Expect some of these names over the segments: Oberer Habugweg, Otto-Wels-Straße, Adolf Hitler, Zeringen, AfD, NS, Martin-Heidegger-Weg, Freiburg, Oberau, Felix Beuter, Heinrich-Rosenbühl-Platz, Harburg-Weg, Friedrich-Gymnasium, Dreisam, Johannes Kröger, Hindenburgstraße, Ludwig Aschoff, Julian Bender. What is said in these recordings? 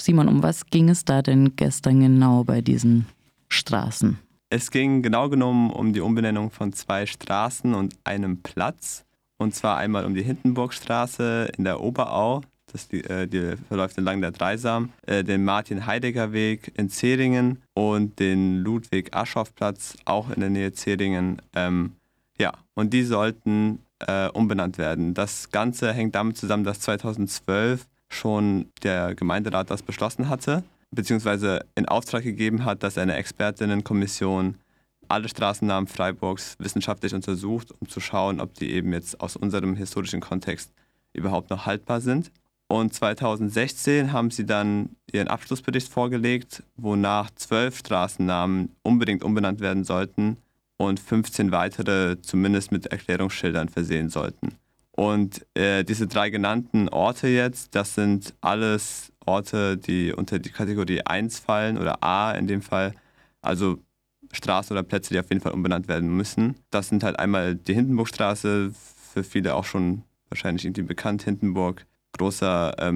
Simon, um was ging es da denn gestern genau bei diesen Straßen? Es ging genau genommen um die Umbenennung von 2 Straßen und einem Platz. Und zwar einmal um die Hindenburgstraße in der Oberau, die verläuft entlang der Dreisam, den Martin-Heidegger-Weg in Zeringen und den Ludwig-Aschoff-Platz auch in der Nähe Zeringen. Und die sollten umbenannt werden. Das Ganze hängt damit zusammen, dass 2012 schon der Gemeinderat das beschlossen hatte, beziehungsweise in Auftrag gegeben hat, dass eine Expertinnenkommission alle Straßennamen Freiburgs wissenschaftlich untersucht, um zu schauen, ob die eben jetzt aus unserem historischen Kontext überhaupt noch haltbar sind. Und 2016 haben sie dann ihren Abschlussbericht vorgelegt, wonach 12 Straßennamen unbedingt umbenannt werden sollten und 15 weitere zumindest mit Erklärungsschildern versehen sollten. Und diese 3 genannten Orte jetzt, das sind alles Orte, die unter die Kategorie 1 fallen oder A in dem Fall, also Straßen oder Plätze, die auf jeden Fall umbenannt werden müssen. Das sind halt einmal die Hindenburgstraße, für viele auch schon wahrscheinlich irgendwie bekannt, Hindenburg, großer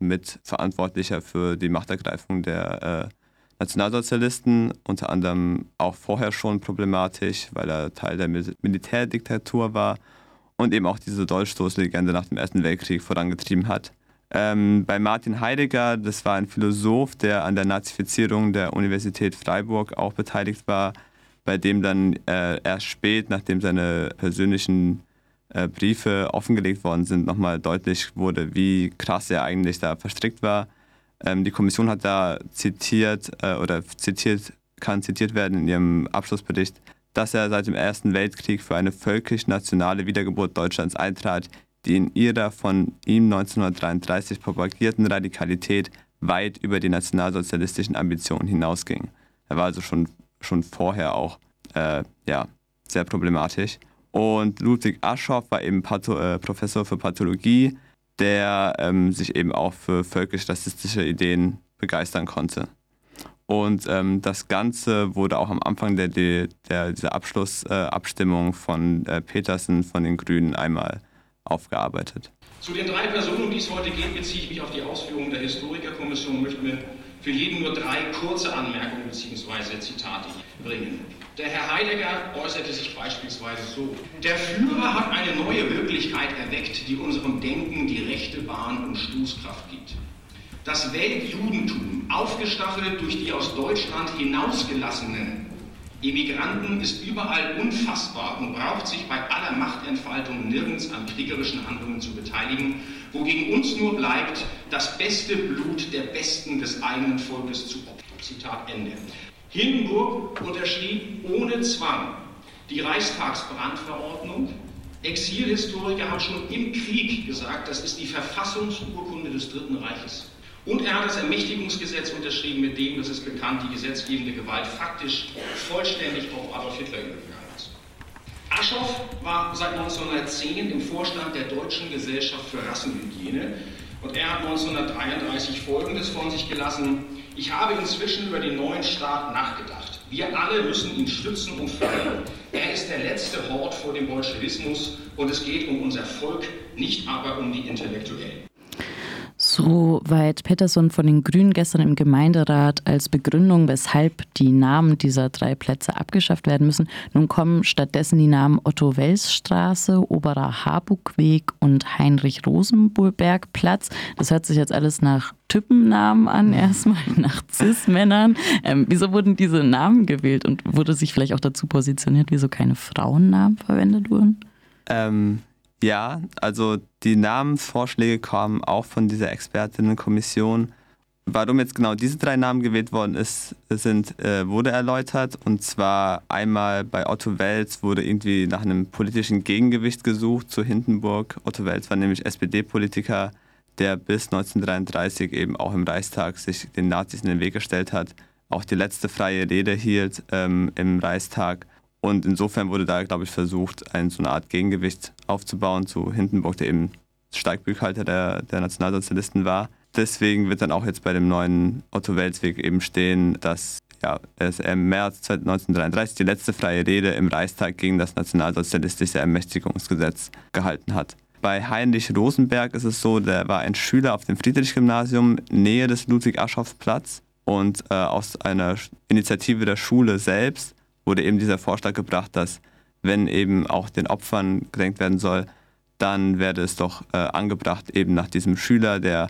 Mitverantwortlicher für die Machtergreifung der Nationalsozialisten, unter anderem auch vorher schon problematisch, weil er Teil der Militärdiktatur war und eben auch diese Dolchstoßlegende nach dem Ersten Weltkrieg vorangetrieben hat. Bei Martin Heidegger, das war ein Philosoph, der an der Nazifizierung der Universität Freiburg auch beteiligt war, bei dem dann erst spät, nachdem seine persönlichen Briefe offengelegt worden sind, nochmal deutlich wurde, wie krass er eigentlich da verstrickt war. Die Kommission hat da zitiert werden in ihrem Abschlussbericht, dass er seit dem Ersten Weltkrieg für eine völkisch-nationale Wiedergeburt Deutschlands eintrat, die in ihrer von ihm 1933 propagierten Radikalität weit über die nationalsozialistischen Ambitionen hinausging. Er war also schon vorher auch sehr problematisch. Und Ludwig Aschoff war eben Professor für Pathologie, der sich eben auch für völkisch-rassistische Ideen begeistern konnte. Und das Ganze wurde auch am Anfang dieser Abschlussabstimmung von Petersen von den Grünen einmal aufgearbeitet. Zu den 3 Personen, um die es heute geht, beziehe ich mich auf die Ausführungen der Historikerkommission und möchte mir für jeden nur 3 kurze Anmerkungen bzw. Zitate bringen. Der Herr Heidegger äußerte sich beispielsweise so: Der Führer hat eine neue Wirklichkeit erweckt, die unserem Denken die rechte Bahn und Stoßkraft gibt. Das Weltjudentum, aufgestaffelt durch die aus Deutschland hinausgelassenen Emigranten, ist überall unfassbar und braucht sich bei aller Machtentfaltung nirgends an kriegerischen Handlungen zu beteiligen, wogegen uns nur bleibt, das beste Blut der Besten des eigenen Volkes zu opfern. Zitat Ende. Hindenburg unterschrieb ohne Zwang die Reichstagsbrandverordnung. Exilhistoriker haben schon im Krieg gesagt, das ist die Verfassungsurkunde des Dritten Reiches. Und er hat das Ermächtigungsgesetz unterschrieben, mit dem, das ist bekannt, die gesetzgebende Gewalt faktisch vollständig auf Adolf Hitler übergegangen ist. Aschoff war seit 1910 im Vorstand der Deutschen Gesellschaft für Rassenhygiene und er hat 1933 Folgendes von sich gelassen: Ich habe inzwischen über den neuen Staat nachgedacht. Wir alle müssen ihn stützen und fördern. Er ist der letzte Hort vor dem Bolschewismus und es geht um unser Volk, nicht aber um die Intellektuellen. Soweit Petersen von den Grünen gestern im Gemeinderat als Begründung, weshalb die Namen dieser 3 Plätze abgeschafft werden müssen. Nun kommen stattdessen die Namen Otto-Wels-Straße, Oberer Habugweg und Heinrich-Rosenbühl-Platz. Das hört sich jetzt alles nach Typennamen an, erstmal nach Cis-Männern. Wieso wurden diese Namen gewählt und wurde sich vielleicht auch dazu positioniert, wieso keine Frauennamen verwendet wurden? Ja, also die Namensvorschläge kamen auch von dieser Expertinnenkommission. Warum jetzt genau diese 3 Namen gewählt worden wurde erläutert. Und zwar einmal bei Otto-Wels wurde irgendwie nach einem politischen Gegengewicht gesucht zu Hindenburg. Otto-Wels war nämlich SPD-Politiker, der bis 1933 eben auch im Reichstag sich den Nazis in den Weg gestellt hat, auch die letzte freie Rede hielt im Reichstag. Und insofern wurde da, glaube ich, versucht, so eine Art Gegengewicht aufzubauen zu Hindenburg, der eben Steigbügelhalter der Nationalsozialisten war. Deswegen wird dann auch jetzt bei dem neuen Otto-Wels-Weg eben stehen, dass es im März 1933 die letzte freie Rede im Reichstag gegen das nationalsozialistische Ermächtigungsgesetz gehalten hat. Bei Heinrich Rosenberg ist es so, der war ein Schüler auf dem Friedrich-Gymnasium, Nähe des Ludwig-Aschoff-Platz. Und aus einer Initiative der Schule selbst wurde eben dieser Vorschlag gebracht, dass wenn eben auch den Opfern gedenkt werden soll, dann werde es doch angebracht, eben nach diesem Schüler, der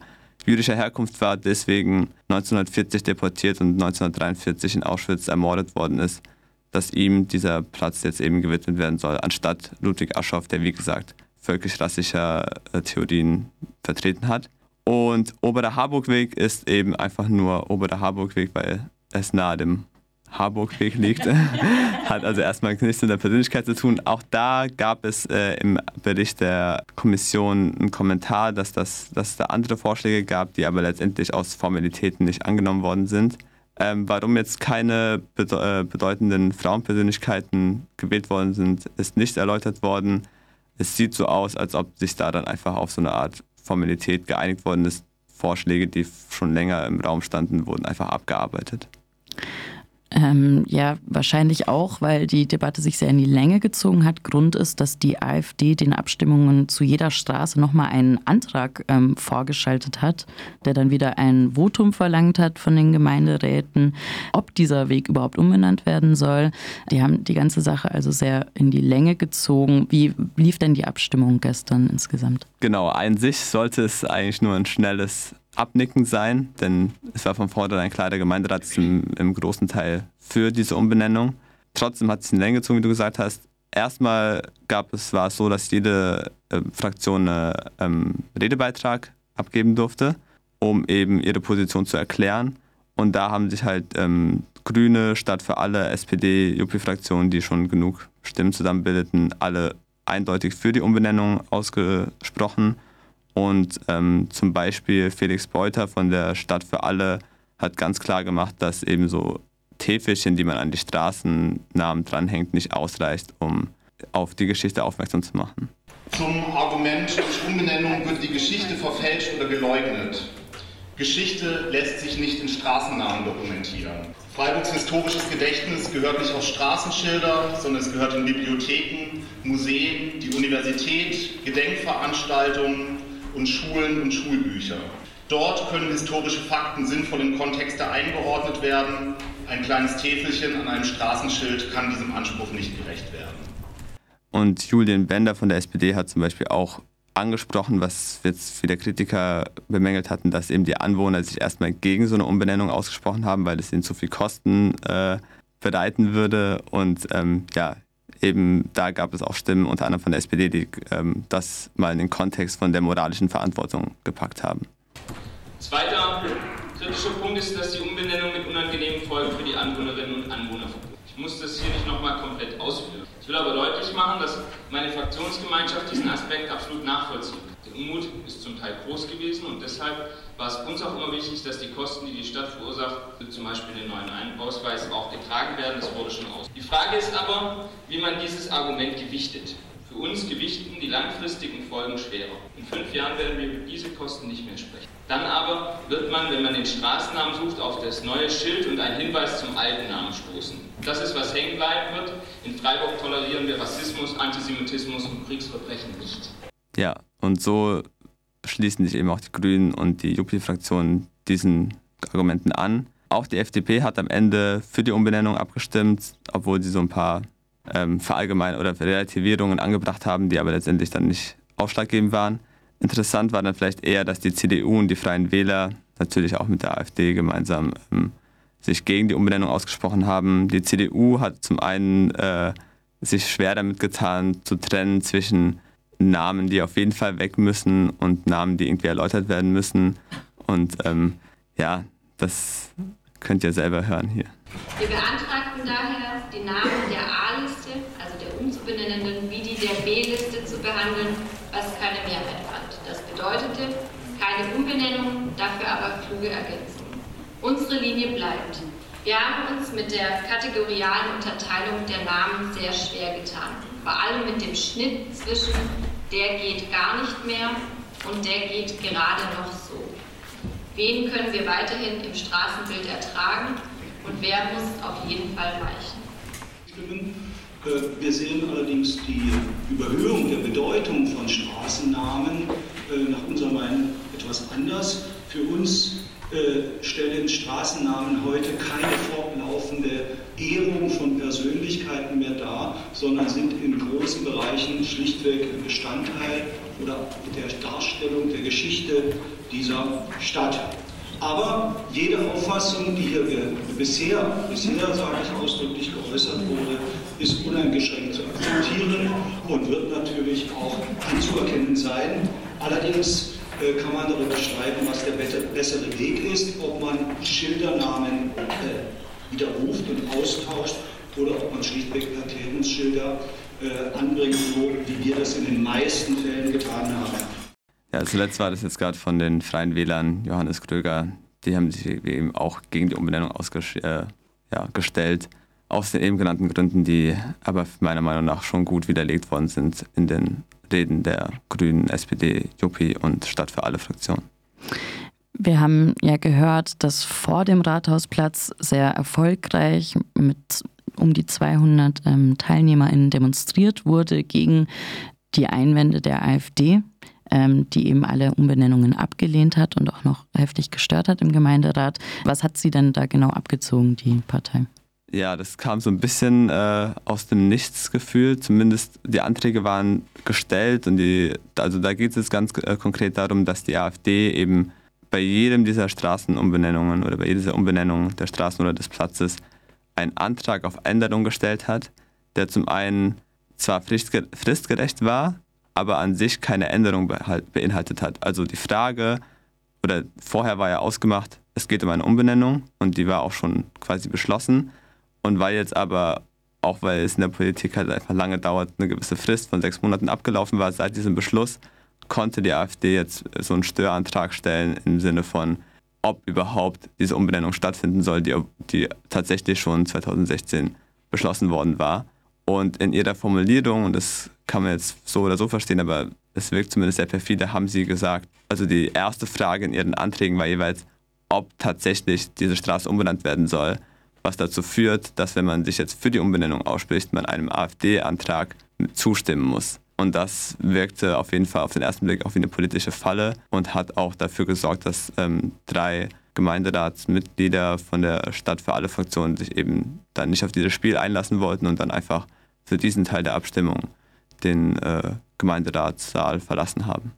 jüdischer Herkunft war, deswegen 1940 deportiert und 1943 in Auschwitz ermordet worden ist, dass ihm dieser Platz jetzt eben gewidmet werden soll, anstatt Ludwig Aschoff, der wie gesagt völkisch-rassischer Theorien vertreten hat. Und Oberer Habugweg ist eben einfach nur Oberer Habugweg, weil es nahe dem Harburg-Weg liegt. Hat also erstmal nichts mit der Persönlichkeit zu tun. Auch da gab es im Bericht der Kommission einen Kommentar, dass es da andere Vorschläge gab, die aber letztendlich aus Formalitäten nicht angenommen worden sind. Warum jetzt keine bedeutenden Frauenpersönlichkeiten gewählt worden sind, ist nicht erläutert worden. Es sieht so aus, als ob sich da dann einfach auf so eine Art Formalität geeinigt worden ist. Vorschläge, die schon länger im Raum standen, wurden einfach abgearbeitet. Ja, wahrscheinlich auch, weil die Debatte sich sehr in die Länge gezogen hat. Grund ist, dass die AfD den Abstimmungen zu jeder Straße nochmal einen Antrag vorgeschaltet hat, der dann wieder ein Votum verlangt hat von den Gemeinderäten, ob dieser Weg überhaupt umbenannt werden soll. Die haben die ganze Sache also sehr in die Länge gezogen. Wie lief denn die Abstimmung gestern insgesamt? Genau, an sich sollte es eigentlich nur ein schnelles Abnicken sein, denn es war von vornherein klar, der Gemeinderat ist im großen Teil für diese Umbenennung. Trotzdem hat es in Länge gezogen, wie du gesagt hast. Erstmal war es so, dass jede Fraktion einen Redebeitrag abgeben durfte, um eben ihre Position zu erklären. Und da haben sich halt Grüne, Stadt für alle, SPD, JUPI-Fraktionen, die schon genug Stimmen zusammenbildeten, alle eindeutig für die Umbenennung ausgesprochen. Und zum Beispiel Felix Beuter von der Stadt für alle hat ganz klar gemacht, dass eben so Täfelchen, die man an die Straßennamen dranhängt, nicht ausreicht, um auf die Geschichte aufmerksam zu machen. Zum Argument, durch Umbenennung wird die Geschichte verfälscht oder geleugnet. Geschichte lässt sich nicht in Straßennamen dokumentieren. Freiburgs historisches Gedächtnis gehört nicht auf Straßenschilder, sondern es gehört in Bibliotheken, Museen, die Universität, Gedenkveranstaltungen und Schulen und Schulbücher. Dort können historische Fakten sinnvoll in Kontexte eingeordnet werden. Ein kleines Täfelchen an einem Straßenschild kann diesem Anspruch nicht gerecht werden. Und Julian Bender von der SPD hat zum Beispiel auch angesprochen, was jetzt viele Kritiker bemängelt hatten, dass eben die Anwohner sich erstmal gegen so eine Umbenennung ausgesprochen haben, weil es ihnen zu viel Kosten bereiten würde. Und eben da gab es auch Stimmen, unter anderem von der SPD, die das mal in den Kontext von der moralischen Verantwortung gepackt haben. Zweiter kritischer Punkt ist, dass die Umbenennung mit unangenehmen Folgen für die Anwohnerinnen und Anwohner verbunden ist. Ich muss das hier nicht nochmal komplett ausführen. Ich will aber deutlich machen, dass meine Fraktionsgemeinschaft diesen Aspekt absolut nachvollzieht. Der Unmut ist zum Teil groß gewesen und deshalb war es uns auch immer wichtig, dass die Kosten, die die Stadt verursacht, zum Beispiel den neuen Ausweis, auch getragen werden. Das wurde schon aus. Die Frage ist aber, wie man dieses Argument gewichtet. Für uns gewichten die langfristigen Folgen schwerer. In 5 Jahren werden wir über diese Kosten nicht mehr sprechen. Dann aber wird man, wenn man den Straßennamen sucht, auf das neue Schild und einen Hinweis zum alten Namen stoßen. Das ist, was hängen bleiben wird. In Freiburg tolerieren wir Rassismus, Antisemitismus und Kriegsverbrechen nicht. Ja, und so schließen sich eben auch die Grünen und die JUPI-Fraktionen diesen Argumenten an. Auch die FDP hat am Ende für die Umbenennung abgestimmt, obwohl sie so ein paar Verallgemeinungen oder Relativierungen angebracht haben, die aber letztendlich dann nicht ausschlaggebend waren. Interessant war dann vielleicht eher, dass die CDU und die Freien Wähler natürlich auch mit der AfD gemeinsam sich gegen die Umbenennung ausgesprochen haben. Die CDU hat zum einen sich schwer damit getan, zu trennen zwischen Namen, die auf jeden Fall weg müssen und Namen, die irgendwie erläutert werden müssen. Und das könnt ihr selber hören hier. Wir beantragten daher, die Namen der A-Liste, also der umzubenennenden, wie die der B-Liste zu behandeln, was keine Mehrheit fand. Das bedeutete keine Umbenennung, dafür aber kluge Ergänzung. Unsere Linie bleibt. Wir haben uns mit der kategorialen Unterteilung der Namen sehr schwer getan. Vor allem mit dem Schnitt zwischen der geht gar nicht mehr und der geht gerade noch so. Wen können wir weiterhin im Straßenbild ertragen und wer muss auf jeden Fall weichen? Wir sehen allerdings die Überhöhung der Bedeutung von Straßennamen nach unserem Meinung etwas anders. Für uns stellen Straßennamen heute keine fortlaufende Ehrung von Persönlichkeiten mehr dar, sondern sind in großen Bereichen schlichtweg Bestandteil oder der Darstellung der Geschichte dieser Stadt. Aber jede Auffassung, die hier bisher, sage ich ausdrücklich, geäußert wurde, ist uneingeschränkt zu akzeptieren und wird natürlich auch anzuerkennen sein. Allerdings kann man darüber streiten, was der bessere Weg ist, ob man Schildernamen widerruft und austauscht oder ob man schlichtweg Erklärungsschilder anbringt, so wie wir das in den meisten Fällen getan haben. Ja, zuletzt war das jetzt gerade von den Freien Wählern, Johannes Kröger, die haben sich eben auch gegen die Umbenennung gestellt, aus den eben genannten Gründen, die aber meiner Meinung nach schon gut widerlegt worden sind in den Reden der Grünen, SPD, JUPI und Stadt für alle Fraktionen. Wir haben ja gehört, dass vor dem Rathausplatz sehr erfolgreich mit um die 200 TeilnehmerInnen demonstriert wurde gegen die Einwände der AfD, die eben alle Umbenennungen abgelehnt hat und auch noch heftig gestört hat im Gemeinderat. Was hat sie denn da genau abgezogen, die Partei? Ja, das kam so ein bisschen aus dem Nichts gefühlt. Zumindest die Anträge waren gestellt und da geht es jetzt ganz konkret darum, dass die AfD eben bei jedem dieser Straßenumbenennungen oder bei jeder Umbenennung der Straßen oder des Platzes einen Antrag auf Änderung gestellt hat, der zum einen zwar fristgerecht war, aber an sich keine Änderung beinhaltet hat. Also die Frage, oder vorher war ja ausgemacht, es geht um eine Umbenennung und die war auch schon quasi beschlossen. Und weil jetzt aber, auch weil es in der Politik halt einfach lange dauert, eine gewisse Frist von 6 Monaten abgelaufen war, seit diesem Beschluss konnte die AfD jetzt so einen Störantrag stellen im Sinne von, ob überhaupt diese Umbenennung stattfinden soll, die tatsächlich schon 2016 beschlossen worden war. Und in ihrer Formulierung, und das kann man jetzt so oder so verstehen, aber es wirkt zumindest sehr perfide, haben sie gesagt, also die erste Frage in ihren Anträgen war jeweils, ob tatsächlich diese Straße umbenannt werden soll, was dazu führt, dass, wenn man sich jetzt für die Umbenennung ausspricht, man einem AfD-Antrag zustimmen muss. Und das wirkte auf jeden Fall auf den ersten Blick auch wie eine politische Falle und hat auch dafür gesorgt, dass 3 Gemeinderatsmitglieder von der Stadt für alle Fraktionen sich eben dann nicht auf dieses Spiel einlassen wollten und dann einfach für diesen Teil der Abstimmung den Gemeinderatssaal verlassen haben.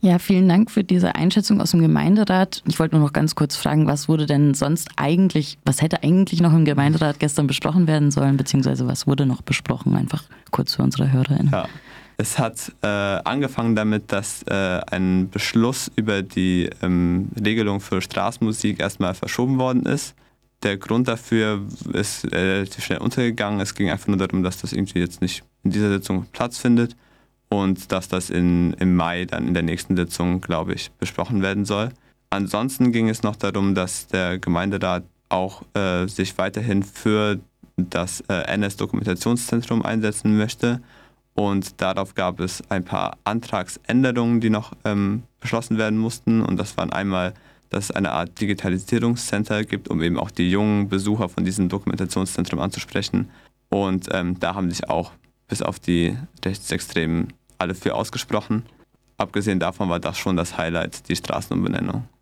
Ja, vielen Dank für diese Einschätzung aus dem Gemeinderat. Ich wollte nur noch ganz kurz fragen, was hätte eigentlich noch im Gemeinderat gestern besprochen werden sollen, beziehungsweise was wurde noch besprochen, einfach kurz für unsere HörerInnen. Ja. Es hat angefangen damit, dass ein Beschluss über die Regelung für Straßenmusik erstmal verschoben worden ist. Der Grund dafür ist relativ schnell untergegangen. Es ging einfach nur darum, dass das irgendwie jetzt nicht in dieser Sitzung Platz findet und dass das im Mai dann in der nächsten Sitzung, glaube ich, besprochen werden soll. Ansonsten ging es noch darum, dass der Gemeinderat auch sich weiterhin für das NS-Dokumentationszentrum einsetzen möchte. Und darauf gab es ein paar Antragsänderungen, die noch beschlossen werden mussten. Und das waren einmal, dass es eine Art Digitalisierungscenter gibt, um eben auch die jungen Besucher von diesem Dokumentationszentrum anzusprechen. Und da haben sich auch bis auf die Rechtsextremen alle für ausgesprochen. Abgesehen davon war das schon das Highlight, die Straßenumbenennung.